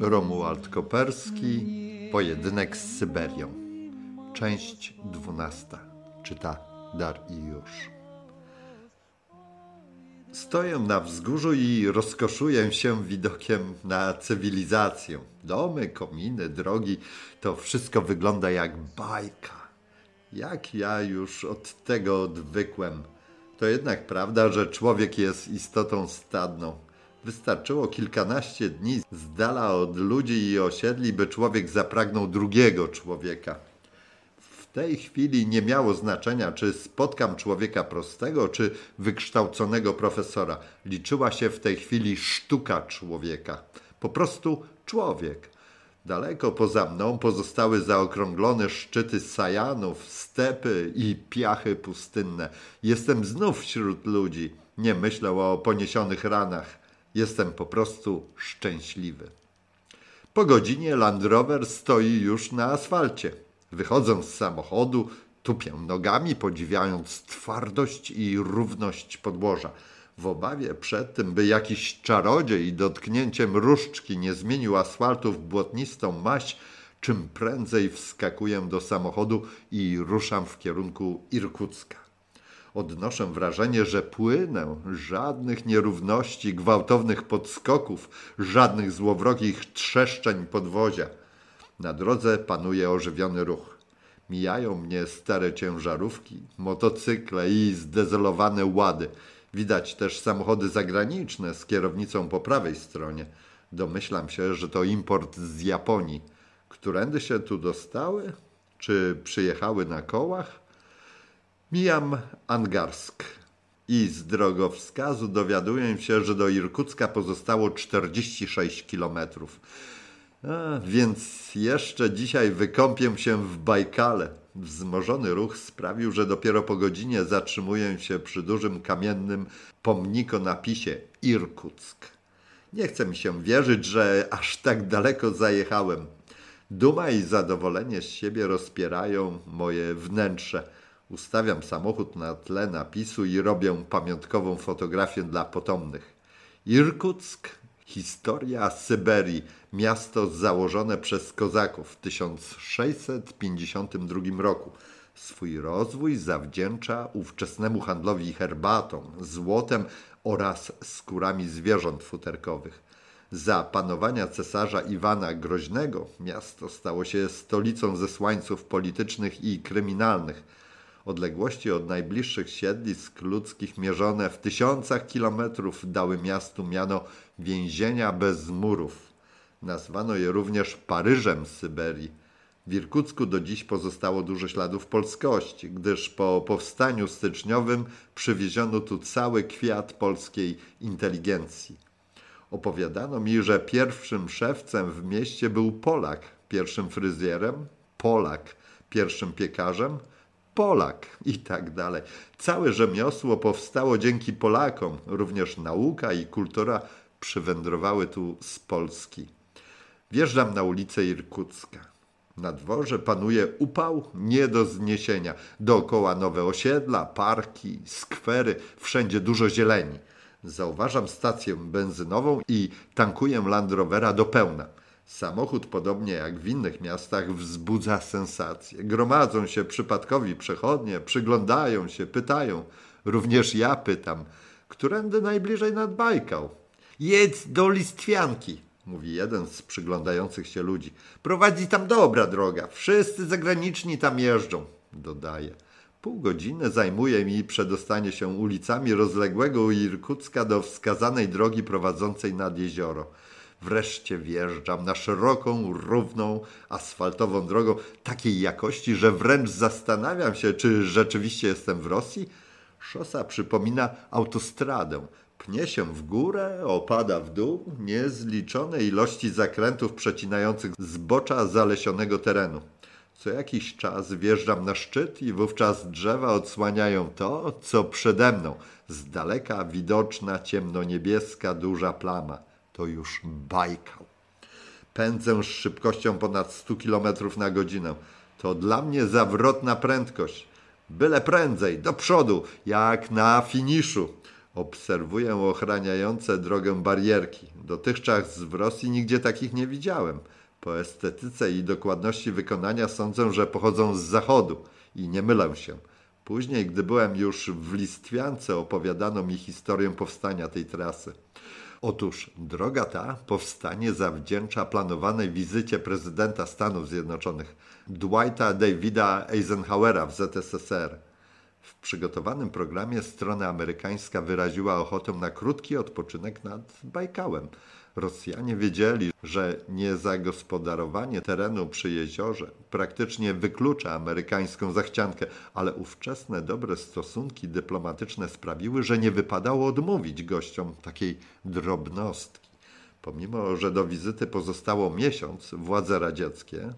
Romuald Koperski, Pojedynek z Syberią, część 12, czyta Dariusz. Stoję na wzgórzu i rozkoszuję się widokiem na cywilizację. Domy, kominy, drogi, to wszystko wygląda jak bajka. Jak ja już od tego odwykłem. To jednak prawda, że człowiek jest istotą stadną. Wystarczyło kilkanaście dni z dala od ludzi i osiedli, by człowiek zapragnął drugiego człowieka. W tej chwili nie miało znaczenia, czy spotkam człowieka prostego, czy wykształconego profesora. Liczyła się w tej chwili sztuka człowieka. Po prostu człowiek. Daleko poza mną pozostały zaokrąglone szczyty sajanów, stepy i piachy pustynne. Jestem znów wśród ludzi. Nie myślę o poniesionych ranach. Jestem po prostu szczęśliwy. Po godzinie Land Rover stoi już na asfalcie. Wychodzę z samochodu, tupię nogami, podziwiając twardość i równość podłoża. W obawie przed tym, by jakiś czarodziej dotknięciem różdżki nie zmienił asfaltu w błotnistą maść, czym prędzej wskakuję do samochodu i ruszam w kierunku Irkucka. Odnoszę wrażenie, że płynę, żadnych nierówności, gwałtownych podskoków, żadnych złowrogich trzeszczeń podwozia. Na drodze panuje ożywiony ruch. Mijają mnie stare ciężarówki, motocykle i zdezolowane łady. Widać też samochody zagraniczne z kierownicą po prawej stronie. Domyślam się, że to import z Japonii. Którędy się tu dostały? Czy przyjechały na kołach? Mijam Angarsk i z drogowskazu dowiaduję się, że do Irkucka pozostało 46 kilometrów. Więc jeszcze dzisiaj wykąpię się w Bajkale. Wzmożony ruch sprawił, że dopiero po godzinie zatrzymuję się przy dużym kamiennym pomnikonapisie Irkuck. Nie chce mi się wierzyć, że aż tak daleko zajechałem. Duma i zadowolenie z siebie rozpierają moje wnętrze. Ustawiam samochód na tle napisu i robię pamiątkową fotografię dla potomnych. Irkuck, historia Syberii, miasto założone przez kozaków w 1652 roku. Swój rozwój zawdzięcza ówczesnemu handlowi herbatą, złotem oraz skórami zwierząt futerkowych. Za panowania cesarza Iwana Groźnego miasto stało się stolicą zesłańców politycznych i kryminalnych. Odległości od najbliższych siedlisk ludzkich mierzone w tysiącach kilometrów dały miastu miano więzienia bez murów. Nazwano je również Paryżem Syberii. W Irkucku do dziś pozostało dużo śladów polskości, gdyż po powstaniu styczniowym przywieziono tu cały kwiat polskiej inteligencji. Opowiadano mi, że pierwszym szewcem w mieście był Polak, pierwszym fryzjerem Polak, pierwszym piekarzem Polak i tak dalej. Całe rzemiosło powstało dzięki Polakom, również nauka i kultura przywędrowały tu z Polski. Wjeżdżam na ulicę Irkucka. Na dworze panuje upał nie do zniesienia. Dookoła nowe osiedla, parki, skwery, wszędzie dużo zieleni. Zauważam stację benzynową i tankuję Land Rovera do pełna. Samochód, podobnie jak w innych miastach, wzbudza sensację. Gromadzą się przypadkowi przechodnie, przyglądają się, pytają. Również ja pytam, którędy najbliżej nad Bajkał? Jedź do Listwianki, mówi jeden z przyglądających się ludzi. Prowadzi tam dobra droga, wszyscy zagraniczni tam jeżdżą. dodaje. Pół godziny zajmuje mi przedostanie się ulicami rozległego Irkucka do wskazanej drogi prowadzącej nad jezioro. Wreszcie wjeżdżam na szeroką, równą, asfaltową drogą takiej jakości, że wręcz zastanawiam się, czy rzeczywiście jestem w Rosji. Szosa przypomina autostradę. Pnie się w górę, opada w dół, niezliczone ilości zakrętów przecinających zbocza zalesionego terenu. Co jakiś czas wjeżdżam na szczyt i wówczas drzewa odsłaniają to, co przede mną. Z daleka widoczna ciemnoniebieska duża plama. To już Bajkał. Pędzę z szybkością ponad 100 km na godzinę. To dla mnie zawrotna prędkość. Byle prędzej, do przodu, jak na finiszu. Obserwuję ochraniające drogę barierki. Dotychczas w Rosji nigdzie takich nie widziałem. Po estetyce i dokładności wykonania sądzę, że pochodzą z zachodu i nie mylę się. Później, gdy byłem już w Listwiance, opowiadano mi historię powstania tej trasy. Otóż droga ta powstanie zawdzięcza planowanej wizycie prezydenta Stanów Zjednoczonych Dwighta Davida Eisenhowera w ZSSR. W przygotowanym programie strona amerykańska wyraziła ochotę na krótki odpoczynek nad Bajkałem. Rosjanie wiedzieli, że niezagospodarowanie terenu przy jeziorze praktycznie wyklucza amerykańską zachciankę, ale ówczesne dobre stosunki dyplomatyczne sprawiły, że nie wypadało odmówić gościom takiej drobnostki. Pomimo, że do wizyty pozostało miesiąc, władze radzieckie,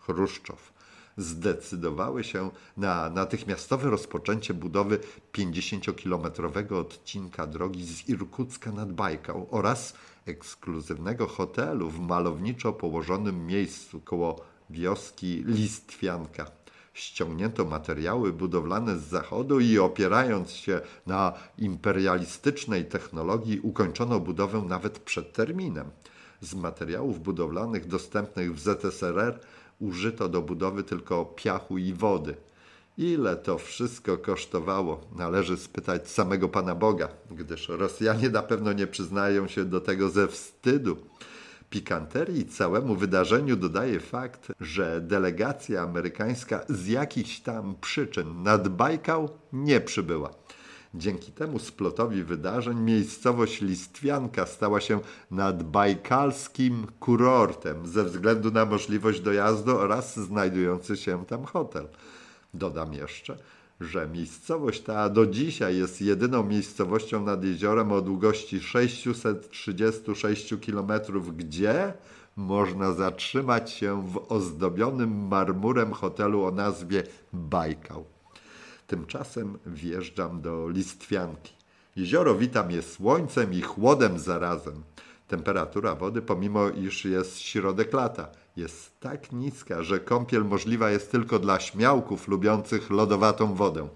Chruszczow, zdecydowały się na natychmiastowe rozpoczęcie budowy 50-kilometrowego odcinka drogi z Irkucka nad Bajkał oraz ekskluzywnego hotelu w malowniczo położonym miejscu koło wioski Listwianka. Ściągnięto materiały budowlane z zachodu i opierając się na imperialistycznej technologii ukończono budowę nawet przed terminem. Z materiałów budowlanych dostępnych w ZSRR użyto do budowy tylko piachu i wody. Ile to wszystko kosztowało, należy spytać samego Pana Boga, gdyż Rosjanie na pewno nie przyznają się do tego ze wstydu. Pikanterii całemu wydarzeniu dodaje fakt, że delegacja amerykańska z jakichś tam przyczyn nad Bajkał nie przybyła. Dzięki temu splotowi wydarzeń miejscowość Listwianka stała się nadbajkalskim kurortem ze względu na możliwość dojazdu oraz znajdujący się tam hotel. Dodam jeszcze, że miejscowość ta do dzisiaj jest jedyną miejscowością nad jeziorem o długości 636 km, gdzie można zatrzymać się w ozdobionym marmurem hotelu o nazwie Bajkał. Tymczasem wjeżdżam do Listwianki. Jezioro wita mnie słońcem i chłodem zarazem. Temperatura wody, pomimo iż jest środek lata, jest tak niska, że kąpiel możliwa jest tylko dla śmiałków lubiących lodowatą wodę.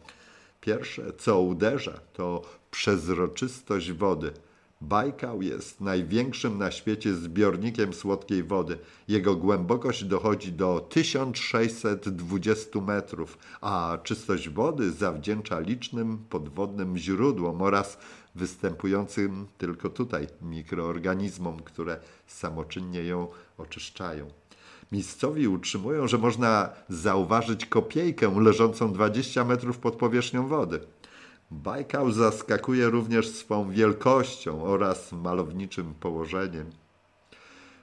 Pierwsze, co uderza, to przezroczystość wody. Bajkał jest największym na świecie zbiornikiem słodkiej wody. Jego głębokość dochodzi do 1620 metrów, a czystość wody zawdzięcza licznym podwodnym źródłom oraz występującym tylko tutaj mikroorganizmom, które samoczynnie ją oczyszczają. Miejscowi utrzymują, że można zauważyć kopiejkę leżącą 20 metrów pod powierzchnią wody. Bajkał zaskakuje również swą wielkością oraz malowniczym położeniem.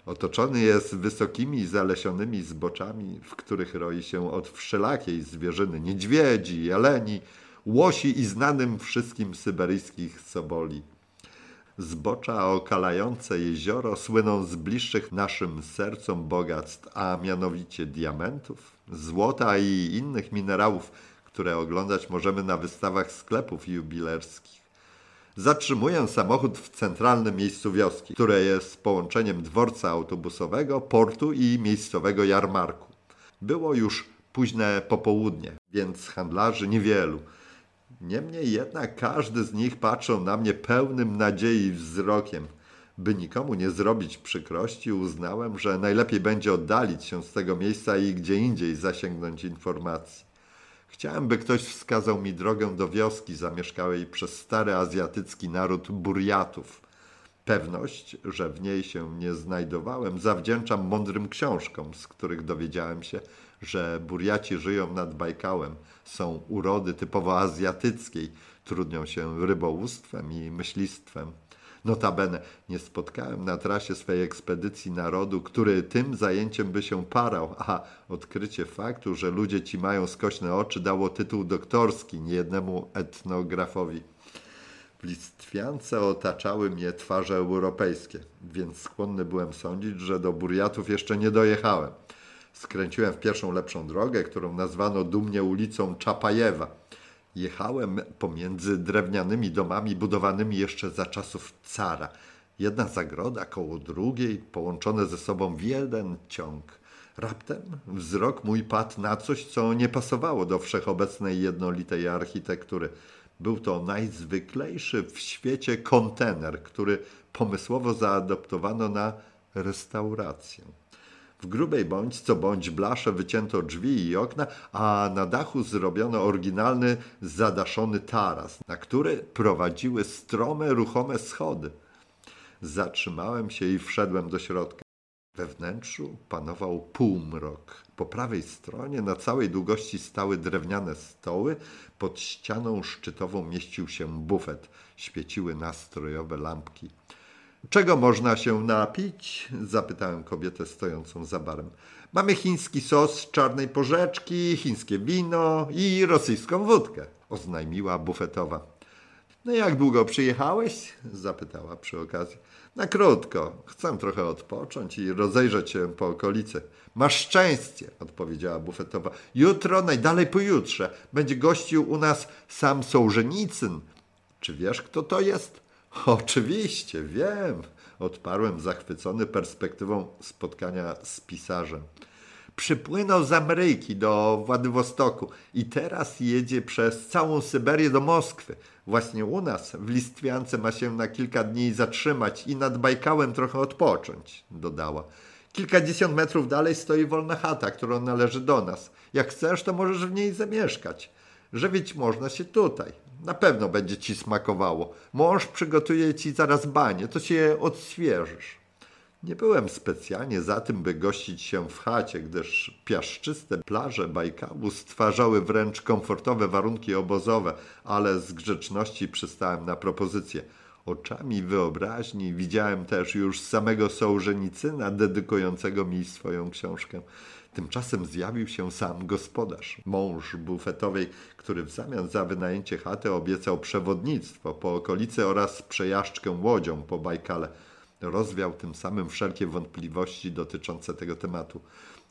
Otoczony jest wysokimi, zalesionymi zboczami, w których roi się od wszelakiej zwierzyny, niedźwiedzi, jeleni, łosi i znanym wszystkim syberyjskich soboli. Zbocza okalające jezioro słyną z bliższych naszym sercom bogactw, a mianowicie diamentów, złota i innych minerałów, które oglądać możemy na wystawach sklepów jubilerskich. Zatrzymuję samochód w centralnym miejscu wioski, które jest połączeniem dworca autobusowego, portu i miejscowego jarmarku. Było już późne popołudnie, więc handlarzy niewielu. Niemniej jednak każdy z nich patrzył na mnie pełnym nadziei wzrokiem. By nikomu nie zrobić przykrości, uznałem, że najlepiej będzie oddalić się z tego miejsca i gdzie indziej zasięgnąć informacji. Chciałem, by ktoś wskazał mi drogę do wioski zamieszkałej przez stary azjatycki naród Burjatów. Pewność, że w niej się nie znajdowałem, zawdzięczam mądrym książkom, z których dowiedziałem się, że Burjaci żyją nad Bajkałem, są urody typowo azjatyckiej, trudnią się rybołówstwem i myślistwem. Notabene nie spotkałem na trasie swojej ekspedycji narodu, który tym zajęciem by się parał, a odkrycie faktu, że ludzie ci mają skośne oczy, dało tytuł doktorski niejednemu etnografowi. W Listwiance otaczały mnie twarze europejskie, więc skłonny byłem sądzić, że do Burjatów jeszcze nie dojechałem. Skręciłem w pierwszą lepszą drogę, którą nazwano dumnie ulicą Czapajewa. Jechałem pomiędzy drewnianymi domami budowanymi jeszcze za czasów cara. Jedna zagroda koło drugiej, połączone ze sobą w jeden ciąg. Raptem wzrok mój padł na coś, co nie pasowało do wszechobecnej jednolitej architektury. Był to najzwyklejszy w świecie kontener, który pomysłowo zaadoptowano na restaurację. W grubej bądź co bądź blasze wycięto drzwi i okna, a na dachu zrobiono oryginalny, zadaszony taras, na który prowadziły strome, ruchome schody. Zatrzymałem się i wszedłem do środka. We wnętrzu panował półmrok. Po prawej stronie na całej długości stały drewniane stoły, pod ścianą szczytową mieścił się bufet, świeciły nastrojowe lampki. Czego można się napić? Zapytałem kobietę stojącą za barem. Mamy chiński sos z czarnej porzeczki, chińskie wino i rosyjską wódkę, oznajmiła bufetowa. No jak długo przyjechałeś? Zapytała przy okazji. Na krótko, chcę trochę odpocząć i rozejrzeć się po okolicy. Masz szczęście, odpowiedziała bufetowa. Jutro, najdalej pojutrze, będzie gościł u nas sam Sołżenicyn. Czy wiesz, kto to jest? Oczywiście, wiem, odparłem zachwycony perspektywą spotkania z pisarzem. Przypłynął z Ameryki do Władywostoku i teraz jedzie przez całą Syberię do Moskwy. Właśnie u nas w Listwiance ma się na kilka dni zatrzymać i nad Bajkałem trochę odpocząć, dodała. Kilkadziesiąt metrów dalej stoi wolna chata, którą należy do nas. Jak chcesz, to możesz w niej zamieszkać. Żywić można się tutaj. Na pewno będzie ci smakowało. Mąż przygotuje ci zaraz banie, to się odświeżysz. Nie byłem specjalnie za tym, by gościć się w chacie, gdyż piaszczyste plaże Bajkału stwarzały wręcz komfortowe warunki obozowe, ale z grzeczności przystałem na propozycję. Oczami wyobraźni widziałem też już samego Sołżenicyna dedykującego mi swoją książkę. Tymczasem zjawił się sam gospodarz, mąż bufetowej, który w zamian za wynajęcie chaty obiecał przewodnictwo po okolicy oraz przejażdżkę łodzią po Bajkale. Rozwiał tym samym wszelkie wątpliwości dotyczące tego tematu.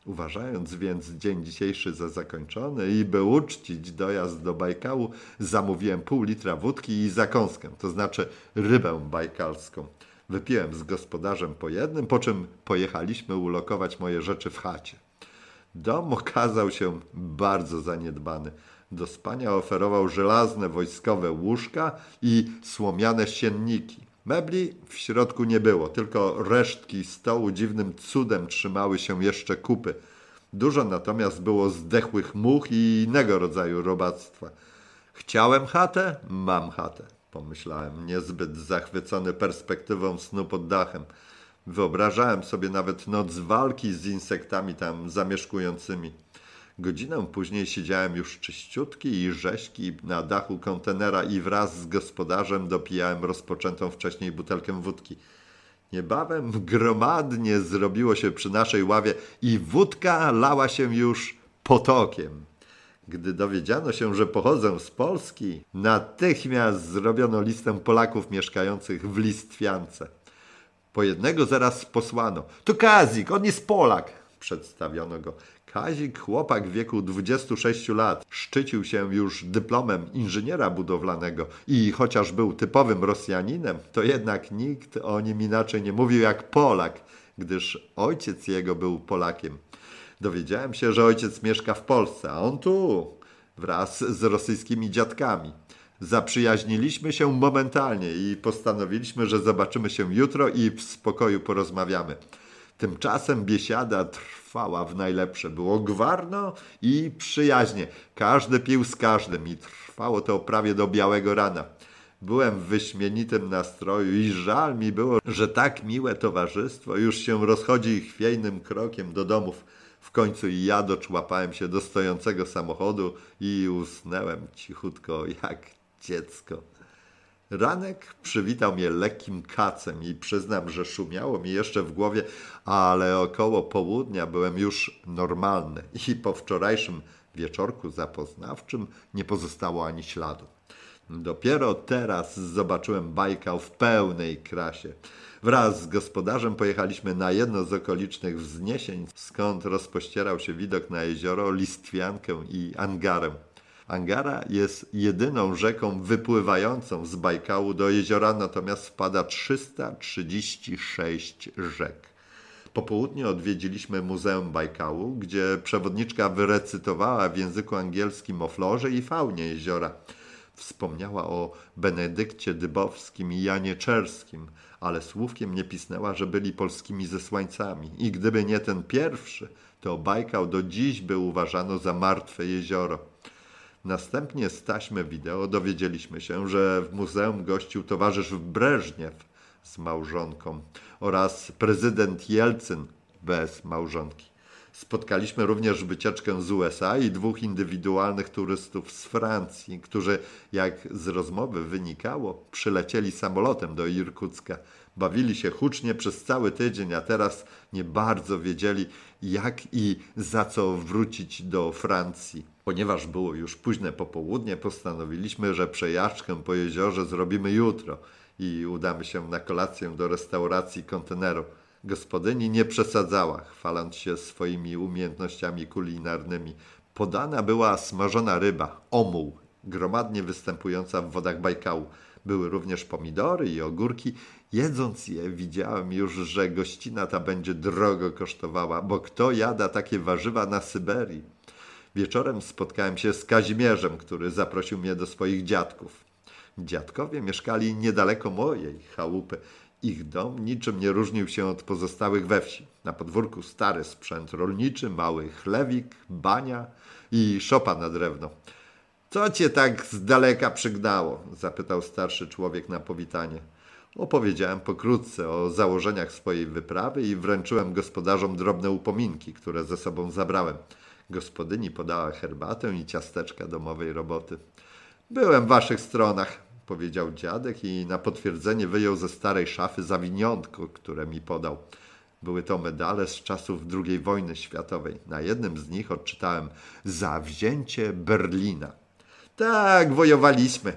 Uważając więc dzień dzisiejszy za zakończony i by uczcić dojazd do Bajkału, zamówiłem pół litra wódki i zakąskę, to znaczy rybę bajkalską. Wypiłem z gospodarzem po jednym, po czym pojechaliśmy ulokować moje rzeczy w chacie. Dom okazał się bardzo zaniedbany. Do spania oferował żelazne wojskowe łóżka i słomiane sienniki. Mebli w środku nie było, tylko resztki stołu dziwnym cudem trzymały się jeszcze kupy. Dużo natomiast było zdechłych much i innego rodzaju robactwa. Chciałem chatę? Mam chatę, pomyślałem, niezbyt zachwycony perspektywą snu pod dachem. Wyobrażałem sobie nawet noc walki z insektami tam zamieszkującymi. Godzinę później siedziałem już czyściutki i rześki na dachu kontenera i wraz z gospodarzem dopijałem rozpoczętą wcześniej butelkę wódki. Niebawem gromadnie zrobiło się przy naszej ławie i wódka lała się już potokiem. Gdy dowiedziano się, że pochodzę z Polski, natychmiast zrobiono listę Polaków mieszkających w Listwiance. Po jednego zaraz posłano. To Kazik, on jest Polak, przedstawiono go. Kazik, chłopak w wieku 26 lat, szczycił się już dyplomem inżyniera budowlanego i chociaż był typowym Rosjaninem, to jednak nikt o nim inaczej nie mówił jak Polak, gdyż ojciec jego był Polakiem. Dowiedziałem się, że ojciec mieszka w Polsce, a on tu, wraz z rosyjskimi dziadkami. Zaprzyjaźniliśmy się momentalnie i postanowiliśmy, że zobaczymy się jutro i w spokoju porozmawiamy. Tymczasem biesiada trwała w najlepsze. Było gwarno i przyjaźnie. Każdy pił z każdym i trwało to prawie do białego rana. Byłem w wyśmienitym nastroju i żal mi było, że tak miłe towarzystwo już się rozchodzi chwiejnym krokiem do domów. W końcu i ja doczłapałem się do stojącego samochodu i usnęłem cichutko jak dziecko. Ranek przywitał mnie lekkim kacem i przyznam, że szumiało mi jeszcze w głowie, ale około południa byłem już normalny i po wczorajszym wieczorku zapoznawczym nie pozostało ani śladu. Dopiero teraz zobaczyłem Bajkał w pełnej krasie. Wraz z gospodarzem pojechaliśmy na jedno z okolicznych wzniesień, skąd rozpościerał się widok na jezioro, Listwiankę i Angarę. Angara jest jedyną rzeką wypływającą z Bajkału do jeziora, natomiast wpada 336 rzek. Po południu odwiedziliśmy Muzeum Bajkału, gdzie przewodniczka wyrecytowała w języku angielskim o florze i faunie jeziora. Wspomniała o Benedykcie Dybowskim i Janie Czerskim, ale słówkiem nie pisnęła, że byli polskimi zesłańcami. I gdyby nie ten pierwszy, to Bajkał do dziś by uważano za martwe jezioro. Następnie z taśmy wideo dowiedzieliśmy się, że w muzeum gościł towarzysz Breżniew z małżonką oraz prezydent Jelcyn bez małżonki. Spotkaliśmy również wycieczkę z USA i dwóch indywidualnych turystów z Francji, którzy, jak z rozmowy wynikało, przylecieli samolotem do Irkucka. Bawili się hucznie przez cały tydzień, a teraz nie bardzo wiedzieli, jak i za co wrócić do Francji. Ponieważ było już późne popołudnie, postanowiliśmy, że przejażdżkę po jeziorze zrobimy jutro i udamy się na kolację do restauracji konteneru. Gospodyni nie przesadzała, chwaląc się swoimi umiejętnościami kulinarnymi. Podana była smażona ryba, omuł, gromadnie występująca w wodach Bajkału. Były również pomidory i ogórki. Jedząc je, widziałem już, że gościna ta będzie drogo kosztowała, bo kto jada takie warzywa na Syberii? Wieczorem spotkałem się z Kazimierzem, który zaprosił mnie do swoich dziadków. Dziadkowie mieszkali niedaleko mojej chałupy. Ich dom niczym nie różnił się od pozostałych we wsi. Na podwórku stary sprzęt rolniczy, mały chlewik, bania i szopa na drewno. Co cię tak z daleka przygnało? Zapytał starszy człowiek na powitanie. Opowiedziałem pokrótce o założeniach swojej wyprawy i wręczyłem gospodarzom drobne upominki, które ze sobą zabrałem. Gospodyni podała herbatę i ciasteczka domowej roboty. Byłem w waszych stronach, powiedział dziadek i na potwierdzenie wyjął ze starej szafy zawiniątko, które mi podał. Były to medale z czasów II wojny światowej. Na jednym z nich odczytałem zawzięcie Berlina. Tak,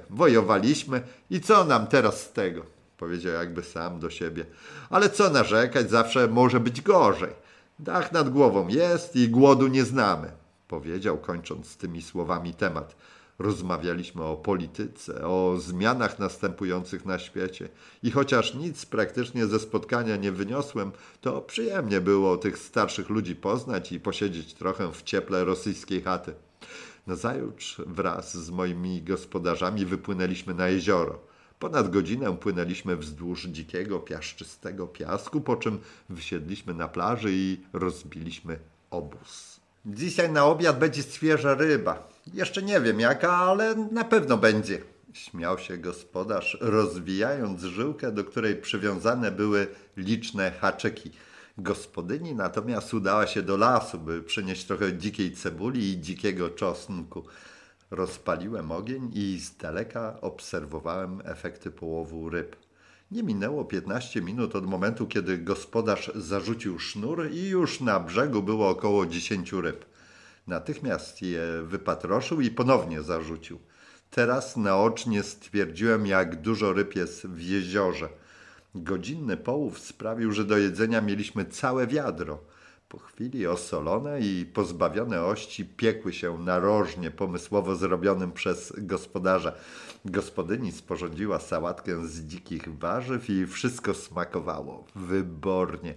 wojowaliśmy i co nam teraz z tego? Powiedział jakby sam do siebie. Ale co narzekać, zawsze może być gorzej. Dach nad głową jest i głodu nie znamy, powiedział, kończąc tymi słowami temat. Rozmawialiśmy o polityce, o zmianach następujących na świecie i chociaż nic praktycznie ze spotkania nie wyniosłem, to przyjemnie było tych starszych ludzi poznać i posiedzieć trochę w cieple rosyjskiej chaty. Nazajutrz wraz z moimi gospodarzami wypłynęliśmy na jezioro. Ponad godzinę płynęliśmy wzdłuż dzikiego, piaszczystego piasku, po czym wysiedliśmy na plaży i rozbiliśmy obóz. Dzisiaj na obiad będzie świeża ryba. Jeszcze nie wiem jaka, ale na pewno będzie. Śmiał się gospodarz, rozwijając żyłkę, do której przywiązane były liczne haczyki. Gospodyni natomiast udała się do lasu, by przynieść trochę dzikiej cebuli i dzikiego czosnku. Rozpaliłem ogień i z daleka obserwowałem efekty połowu ryb. Nie minęło 15 minut od momentu, kiedy gospodarz zarzucił sznur i już na brzegu było około 10 ryb. Natychmiast je wypatroszył i ponownie zarzucił. Teraz naocznie stwierdziłem, jak dużo ryb jest w jeziorze. Godzinny połów sprawił, że do jedzenia mieliśmy całe wiadro. Po chwili osolone i pozbawione ości piekły się narożnie, pomysłowo zrobionym przez gospodarza. Gospodyni sporządziła sałatkę z dzikich warzyw i wszystko smakowało wybornie.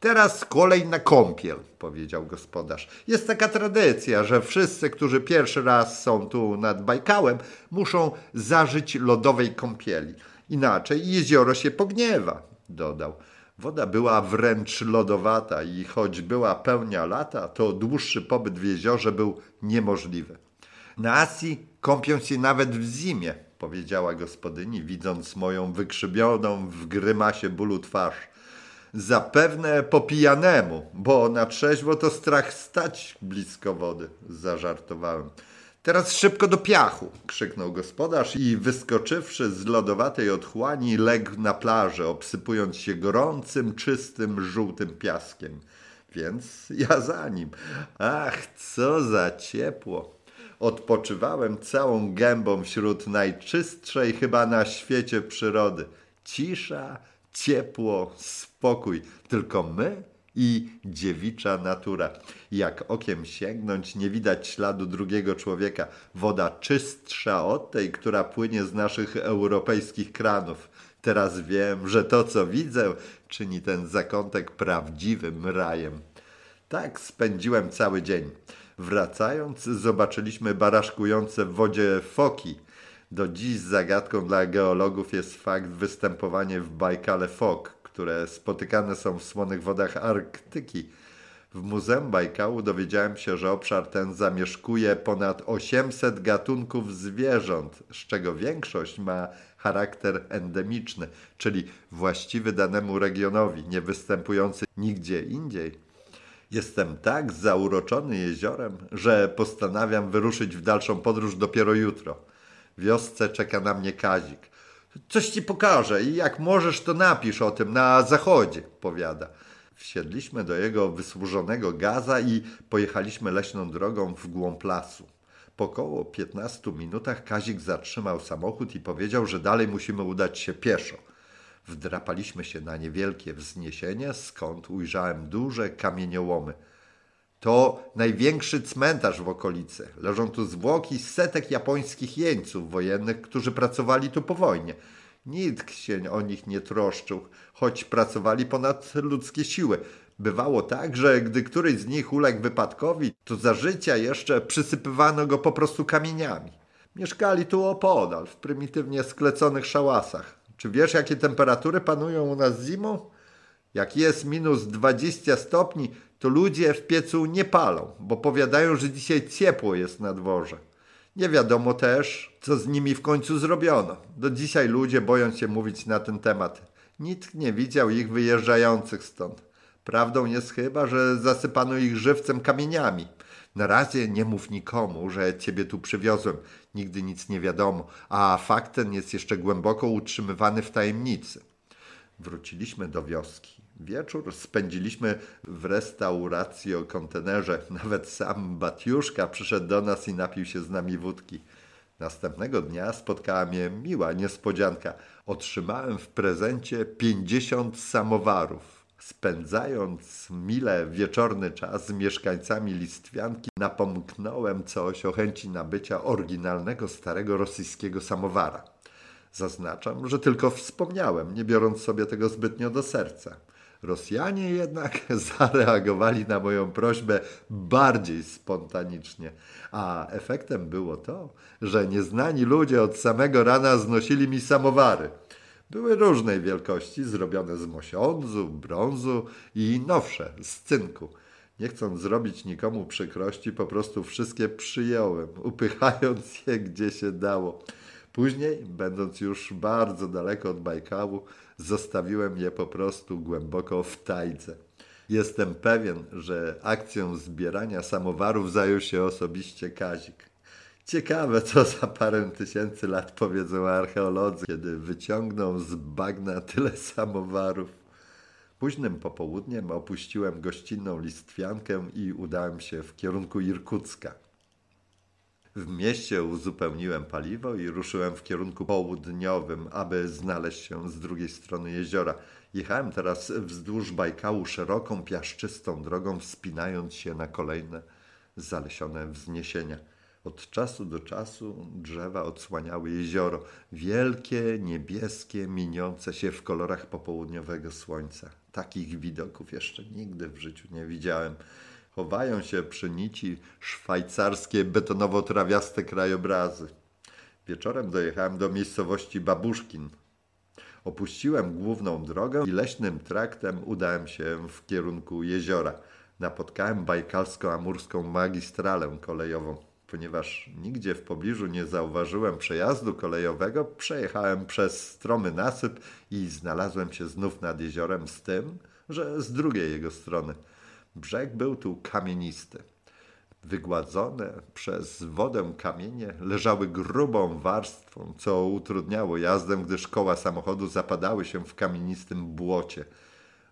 Teraz kolej na kąpiel, powiedział gospodarz. Jest taka tradycja, że wszyscy, którzy pierwszy raz są tu nad Bajkałem, muszą zażyć lodowej kąpieli. Inaczej jezioro się pogniewa, dodał. Woda była wręcz lodowata i choć była pełnia lata, to dłuższy pobyt w jeziorze był niemożliwy. Na Asji kąpią się nawet w zimie, powiedziała gospodyni, widząc moją wykrzywioną w grymasie bólu twarz. Zapewne po pijanemu, bo na trzeźwo to strach stać blisko wody, zażartowałem. Teraz szybko do piachu, krzyknął gospodarz i wyskoczywszy z lodowatej otchłani legł na plażę, obsypując się gorącym, czystym, żółtym piaskiem. Więc ja za nim. Ach, co za ciepło. Odpoczywałem całą gębą wśród najczystszej chyba na świecie przyrody. Cisza, ciepło, spokój. Tylko my i dziewicza natura. Jak okiem sięgnąć, nie widać śladu drugiego człowieka. Woda czystsza od tej, która płynie z naszych europejskich kranów. Teraz wiem, że to, co widzę, czyni ten zakątek prawdziwym rajem. Tak spędziłem cały dzień. Wracając, zobaczyliśmy baraszkujące w wodzie foki. Do dziś zagadką dla geologów jest fakt występowania w Bajkale fok, które spotykane są w słonych wodach Arktyki. W Muzeum Bajkału dowiedziałem się, że obszar ten zamieszkuje ponad 800 gatunków zwierząt, z czego większość ma charakter endemiczny, czyli właściwy danemu regionowi, nie występujący nigdzie indziej. Jestem tak zauroczony jeziorem, że postanawiam wyruszyć w dalszą podróż dopiero jutro. W wiosce czeka na mnie Kazik. Coś ci pokażę i jak możesz, to napisz o tym na zachodzie, powiada. Wsiedliśmy do jego wysłużonego gaza i pojechaliśmy leśną drogą w głąb lasu. Po około 15 minutach Kazik zatrzymał samochód i powiedział, że dalej musimy udać się pieszo. Wdrapaliśmy się na niewielkie wzniesienie, skąd ujrzałem duże kamieniołomy. To największy cmentarz w okolicy. Leżą tu zwłoki setek japońskich jeńców wojennych, którzy pracowali tu po wojnie. Nikt się o nich nie troszczył, choć pracowali ponad ludzkie siły. Bywało tak, że gdy któryś z nich uległ wypadkowi, to za życia jeszcze przysypywano go po prostu kamieniami. Mieszkali tu opodal, w prymitywnie skleconych szałasach. Czy wiesz, jakie temperatury panują u nas zimą? Jak jest -20 stopni, to ludzie w piecu nie palą, bo powiadają, że dzisiaj ciepło jest na dworze. Nie wiadomo też, co z nimi w końcu zrobiono. Do dzisiaj ludzie boją się mówić na ten temat. Nikt nie widział ich wyjeżdżających stąd. Prawdą jest chyba, że zasypano ich żywcem kamieniami. Na razie nie mów nikomu, że ciebie tu przywiozłem. Nigdy nic nie wiadomo, a fakt ten jest jeszcze głęboko utrzymywany w tajemnicy. Wróciliśmy do wioski. Wieczór spędziliśmy w restauracji o kontenerze. Nawet sam Batiuszka przyszedł do nas i napił się z nami wódki. Następnego dnia spotkała mnie miła niespodzianka. Otrzymałem w prezencie 50 samowarów. Spędzając mile wieczorny czas z mieszkańcami Listwianki, napomknąłem coś o chęci nabycia oryginalnego starego rosyjskiego samowara. Zaznaczam, że tylko wspomniałem, nie biorąc sobie tego zbytnio do serca. Rosjanie jednak zareagowali na moją prośbę bardziej spontanicznie, a efektem było to, że nieznani ludzie od samego rana znosili mi samowary. Były różnej wielkości, zrobione z mosiądzu, brązu i nowsze, z cynku. Nie chcąc zrobić nikomu przykrości, po prostu wszystkie przyjąłem, upychając je gdzie się dało. Później, będąc już bardzo daleko od Bajkału, zostawiłem je po prostu głęboko w tajdze. Jestem pewien, że akcją zbierania samowarów zajął się osobiście Kazik. Ciekawe, co za parę tysięcy lat powiedzą archeolodzy, kiedy wyciągną z bagna tyle samowarów. Późnym popołudniem opuściłem gościnną Listwiankę i udałem się w kierunku Irkucka. W mieście uzupełniłem paliwo i ruszyłem w kierunku południowym, aby znaleźć się z drugiej strony jeziora. Jechałem teraz wzdłuż Bajkału szeroką, piaszczystą drogą, wspinając się na kolejne zalesione wzniesienia. Od czasu do czasu drzewa odsłaniały jezioro, wielkie, niebieskie, mieniące się w kolorach popołudniowego słońca. Takich widoków jeszcze nigdy w życiu nie widziałem. Chowają się przy nici szwajcarskie, betonowo-trawiaste krajobrazy. Wieczorem dojechałem do miejscowości Babuszkin. Opuściłem główną drogę i leśnym traktem udałem się w kierunku jeziora. Napotkałem bajkalsko-amurską magistralę kolejową. Ponieważ nigdzie w pobliżu nie zauważyłem przejazdu kolejowego, przejechałem przez stromy nasyp i znalazłem się znów nad jeziorem z tym, że z drugiej jego strony. Brzeg był tu kamienisty. Wygładzone przez wodę kamienie leżały grubą warstwą, co utrudniało jazdę, gdyż koła samochodu zapadały się w kamienistym błocie.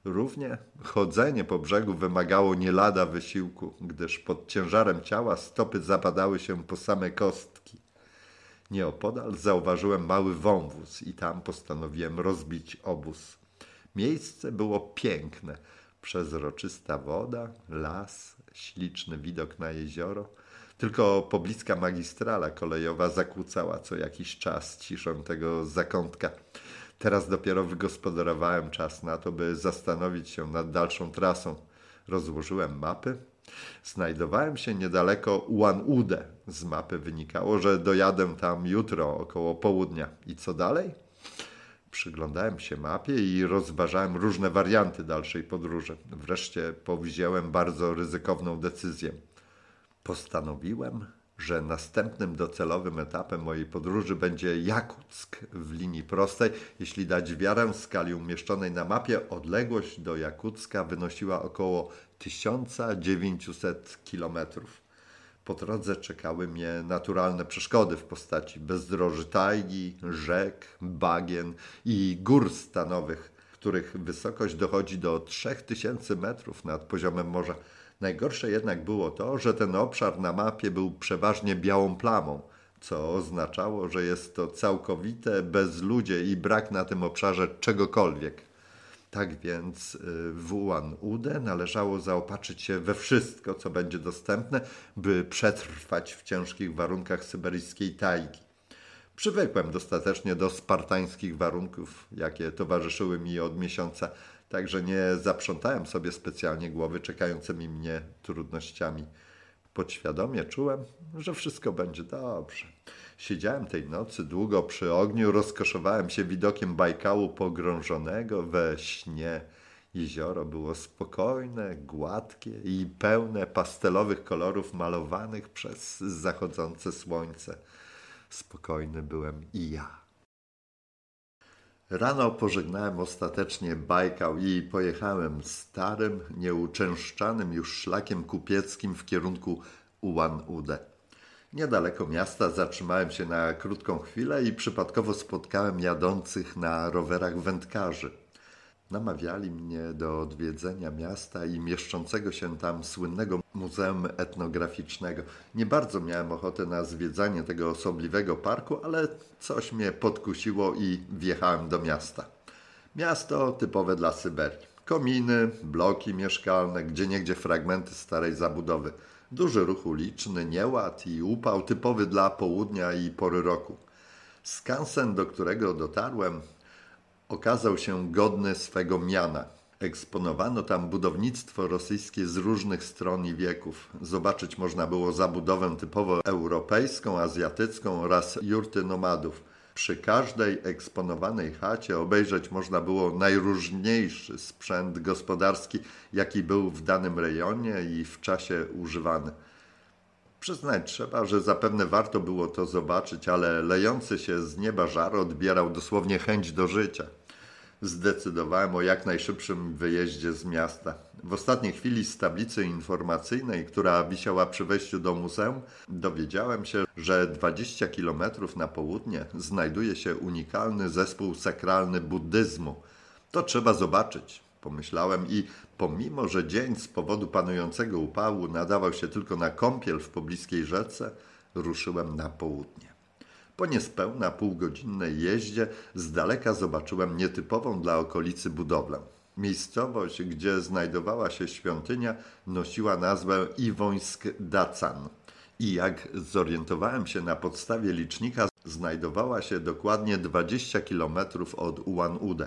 Równie chodzenie po brzegu wymagało nie lada wysiłku, gdyż pod ciężarem ciała stopy zapadały się po same kostki. Nieopodal zauważyłem mały wąwóz i tam postanowiłem rozbić obóz. Miejsce było piękne. Przezroczysta woda, las, śliczny widok na jezioro. Tylko pobliska magistrala kolejowa zakłócała co jakiś czas ciszę tego zakątka. Teraz dopiero wygospodarowałem czas na to, by zastanowić się nad dalszą trasą. Rozłożyłem mapy. Znajdowałem się niedaleko Ułan-Ude. Z mapy wynikało, że dojadę tam jutro około południa. I co dalej? Przyglądałem się mapie i rozważałem różne warianty dalszej podróży. Wreszcie powziąłem bardzo ryzykowną decyzję. Postanowiłem, że następnym docelowym etapem mojej podróży będzie Jakuck w linii prostej. Jeśli dać wiarę skali umieszczonej na mapie, odległość do Jakucka wynosiła około 1900 km. Po drodze czekały mnie naturalne przeszkody w postaci bezdroży tajgi, rzek, bagien i gór stanowych, których wysokość dochodzi do 3000 metrów nad poziomem morza. Najgorsze jednak było to, że ten obszar na mapie był przeważnie białą plamą, co oznaczało, że jest to całkowite bezludzie i brak na tym obszarze czegokolwiek. Tak więc w Ułan-Ude należało zaopatrzyć się we wszystko, co będzie dostępne, by przetrwać w ciężkich warunkach syberyjskiej tajgi. Przywykłem dostatecznie do spartańskich warunków, jakie towarzyszyły mi od miesiąca, także nie zaprzątałem sobie specjalnie głowy czekającymi mnie trudnościami. Podświadomie czułem, że wszystko będzie dobrze. Siedziałem tej nocy długo przy ogniu, rozkoszowałem się widokiem Bajkału pogrążonego we śnie. Jezioro było spokojne, gładkie i pełne pastelowych kolorów malowanych przez zachodzące słońce. Spokojny byłem i ja. Rano pożegnałem ostatecznie Bajkał i pojechałem starym, nieuczęszczanym już szlakiem kupieckim w kierunku Ułan-Ude. Niedaleko miasta zatrzymałem się na krótką chwilę i przypadkowo spotkałem jadących na rowerach wędkarzy. Namawiali mnie do odwiedzenia miasta i mieszczącego się tam słynnego muzeum etnograficznego. Nie bardzo miałem ochoty na zwiedzanie tego osobliwego parku, ale coś mnie podkusiło i wjechałem do miasta. Miasto typowe dla Syberii. Kominy, bloki mieszkalne, gdzieniegdzie fragmenty starej zabudowy. Duży ruch uliczny, nieład i upał typowy dla południa i pory roku. Skansen, do którego dotarłem, okazał się godny swego miana. Eksponowano tam budownictwo rosyjskie z różnych stron i wieków. Zobaczyć można było zabudowę typowo europejską, azjatycką oraz jurty nomadów. Przy każdej eksponowanej chacie obejrzeć można było najróżniejszy sprzęt gospodarski, jaki był w danym rejonie i w czasie używany. Przyznać trzeba, że zapewne warto było to zobaczyć, ale lejący się z nieba żar odbierał dosłownie chęć do życia. Zdecydowałem o jak najszybszym wyjeździe z miasta. W ostatniej chwili z tablicy informacyjnej, która wisiała przy wejściu do muzeum, dowiedziałem się, że 20 km na południe znajduje się unikalny zespół sakralny buddyzmu. To trzeba zobaczyć, pomyślałem i pomimo, że dzień z powodu panującego upału nadawał się tylko na kąpiel w pobliskiej rzece, ruszyłem na południe. Po niespełna półgodzinnej jeździe z daleka zobaczyłem nietypową dla okolicy budowlę. Miejscowość, gdzie znajdowała się świątynia, nosiła nazwę Iwońsk-Dacan i jak zorientowałem się na podstawie licznika, znajdowała się dokładnie 20 km od Ułan-Ude.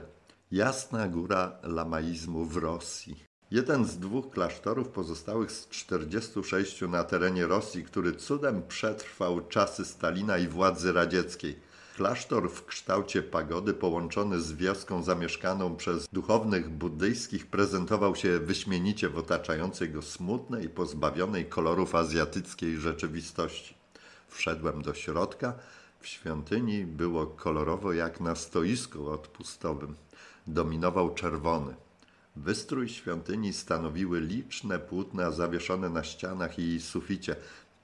Jasna góra lamaizmu w Rosji. Jeden z dwóch klasztorów pozostałych z 46 na terenie Rosji, który cudem przetrwał czasy Stalina i władzy radzieckiej. Klasztor w kształcie pagody połączony z wioską zamieszkaną przez duchownych buddyjskich prezentował się wyśmienicie w otaczającej go smutnej, pozbawionej kolorów azjatyckiej rzeczywistości. Wszedłem do środka. W świątyni było kolorowo jak na stoisku odpustowym. Dominował czerwony. Wystrój świątyni stanowiły liczne płótna zawieszone na ścianach i suficie.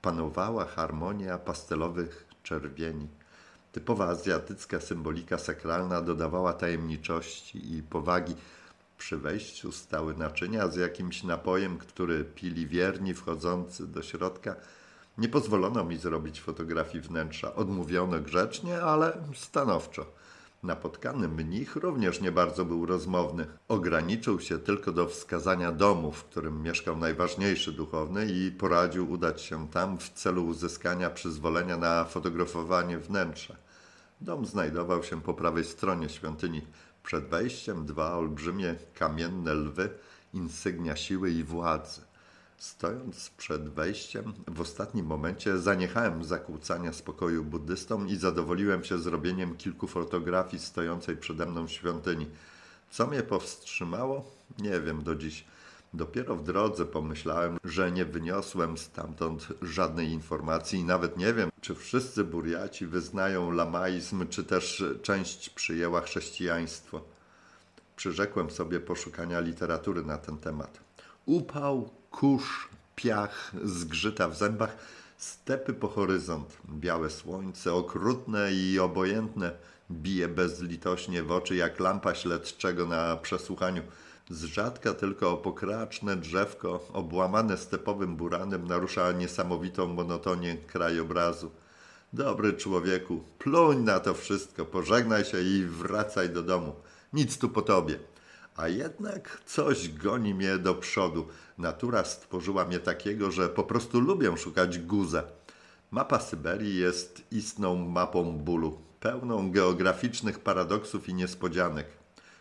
Panowała harmonia pastelowych czerwieni. Typowa azjatycka symbolika sakralna dodawała tajemniczości i powagi. Przy wejściu stały naczynia z jakimś napojem, który pili wierni wchodzący do środka. Nie pozwolono mi zrobić fotografii wnętrza. Odmówiono grzecznie, ale stanowczo. Napotkany mnich również nie bardzo był rozmowny. Ograniczył się tylko do wskazania domu, w którym mieszkał najważniejszy duchowny i poradził udać się tam w celu uzyskania przyzwolenia na fotografowanie wnętrza. Dom znajdował się po prawej stronie świątyni. Przed wejściem dwa olbrzymie kamienne lwy, insygnia siły i władzy. Stojąc przed wejściem, w ostatnim momencie zaniechałem zakłócania spokoju buddystom i zadowoliłem się zrobieniem kilku fotografii stojącej przede mną świątyni. Co mnie powstrzymało? Nie wiem do dziś. Dopiero w drodze pomyślałem, że nie wyniosłem stamtąd żadnej informacji i nawet nie wiem, czy wszyscy Burjaci wyznają lamaizm, czy też część przyjęła chrześcijaństwo. Przyrzekłem sobie poszukania literatury na ten temat. Upał, kurz, piach, zgrzyta w zębach, stepy po horyzont, białe słońce, okrutne i obojętne, bije bezlitośnie w oczy jak lampa śledczego na przesłuchaniu. Z rzadka tylko pokraczne drzewko, obłamane stepowym buranem, narusza niesamowitą monotonię krajobrazu. Dobry człowieku, pluń na to wszystko, pożegnaj się i wracaj do domu. Nic tu po tobie. A jednak coś goni mnie do przodu. Natura stworzyła mnie takiego, że po prostu lubię szukać guza. Mapa Syberii jest istną mapą bólu, pełną geograficznych paradoksów i niespodzianek.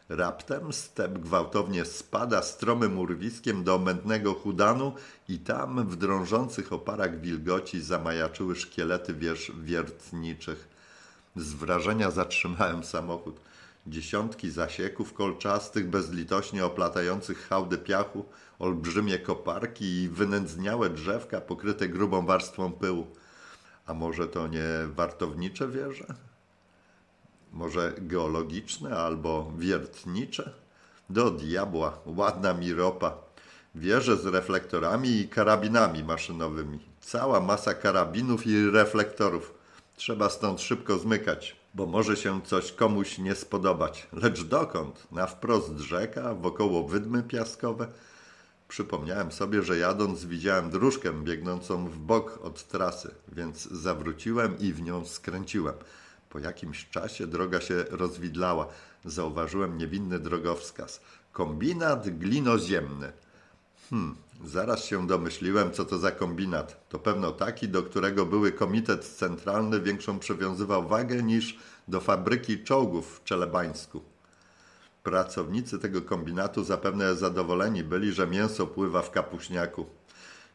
Raptem step gwałtownie spada stromym urwiskiem do mętnego chudanu i tam w drążących oparach wilgoci zamajaczyły szkielety wież wiertniczych. Z wrażenia zatrzymałem samochód. Dziesiątki zasieków kolczastych, bezlitośnie oplatających hałdy piachu, olbrzymie koparki i wynędzniałe drzewka pokryte grubą warstwą pyłu. A może to nie wartownicze wieże? Może geologiczne albo wiertnicze? Do diabła, ładna mi ropa. Wieże z reflektorami i karabinami maszynowymi. Cała masa karabinów i reflektorów. Trzeba stąd szybko zmykać, bo może się coś komuś nie spodobać. Lecz dokąd? Na wprost rzeka, wokoło wydmy piaskowe. Przypomniałem sobie, że jadąc widziałem dróżkę biegnącą w bok od trasy, więc zawróciłem i w nią skręciłem. Po jakimś czasie droga się rozwidlała. Zauważyłem niewinny drogowskaz. Kombinat glinoziemny. Zaraz się domyśliłem, co to za kombinat. To pewno taki, do którego były komitet centralny większą przywiązywał wagę niż do fabryki czołgów w Czelebańsku. Pracownicy tego kombinatu zapewne zadowoleni byli, że mięso pływa w kapuśniaku.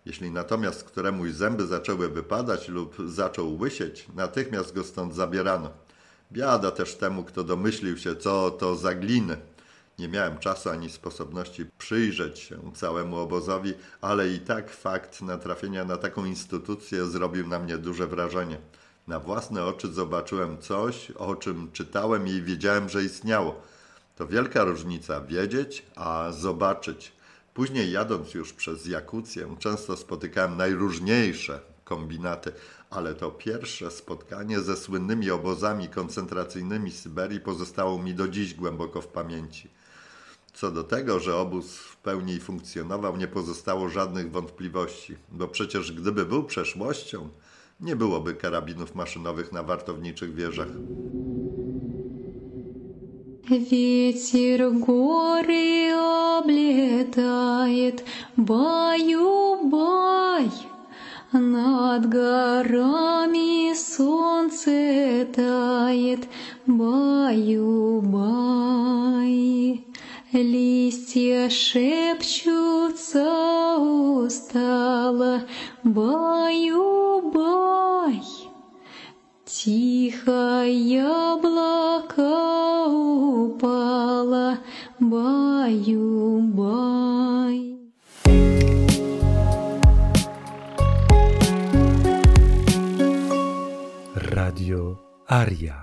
Jeśli natomiast któremuś zęby zaczęły wypadać lub zaczął łysieć, natychmiast go stąd zabierano. Biada też temu, kto domyślił się, co to za gliny. Nie miałem czasu ani sposobności przyjrzeć się całemu obozowi, ale i tak fakt natrafienia na taką instytucję zrobił na mnie duże wrażenie. Na własne oczy zobaczyłem coś, o czym czytałem i wiedziałem, że istniało. To wielka różnica wiedzieć, a zobaczyć. Później jadąc już przez Jakucję często spotykałem najróżniejsze kombinaty, ale to pierwsze spotkanie ze słynnymi obozami koncentracyjnymi Syberii pozostało mi do dziś głęboko w pamięci. Co do tego, że obóz w pełni funkcjonował, nie pozostało żadnych wątpliwości, bo przecież gdyby był przeszłością, nie byłoby karabinów maszynowych na wartowniczych wieżach. Ветер горы облетает, баю-бай, над горами солнце тает, баю-бай. Листья шепчутся устало, баю-бай. Тихо яблоко упало, баю-бай. Radio Aria.